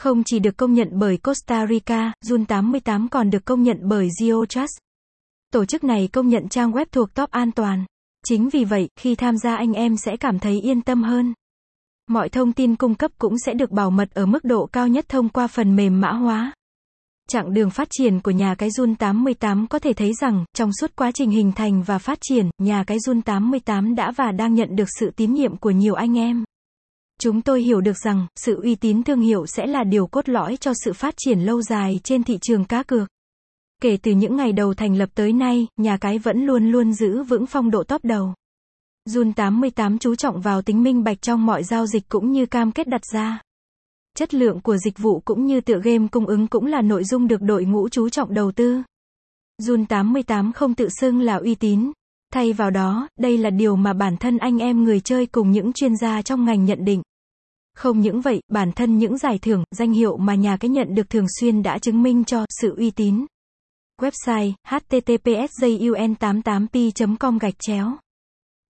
Không chỉ được công nhận bởi Costa Rica, Jun88 còn được công nhận bởi GEO TRUST. Tổ chức này công nhận trang web thuộc top an toàn. Chính vì vậy, khi tham gia anh em sẽ cảm thấy yên tâm hơn. Mọi thông tin cung cấp cũng sẽ được bảo mật ở mức độ cao nhất thông qua phần mềm mã hóa. Chặng đường phát triển của nhà cái Jun88 có thể thấy rằng, trong suốt quá trình hình thành và phát triển, nhà cái Jun88 đã và đang nhận được sự tín nhiệm của nhiều anh em. Chúng tôi hiểu được rằng, sự uy tín thương hiệu sẽ là điều cốt lõi cho sự phát triển lâu dài trên thị trường cá cược. Kể từ những ngày đầu thành lập tới nay, nhà cái vẫn luôn giữ vững phong độ top đầu. Jun88 chú trọng vào tính minh bạch trong mọi giao dịch cũng như cam kết đặt ra. Chất lượng của dịch vụ cũng như tựa game cung ứng cũng là nội dung được đội ngũ chú trọng đầu tư. Jun88 không tự xưng là uy tín. Thay vào đó, đây là điều mà bản thân anh em người chơi cùng những chuyên gia trong ngành nhận định. Không những vậy, bản thân những giải thưởng, danh hiệu mà nhà cái nhận được thường xuyên đã chứng minh cho sự uy tín. Website: https://jun88p.com/.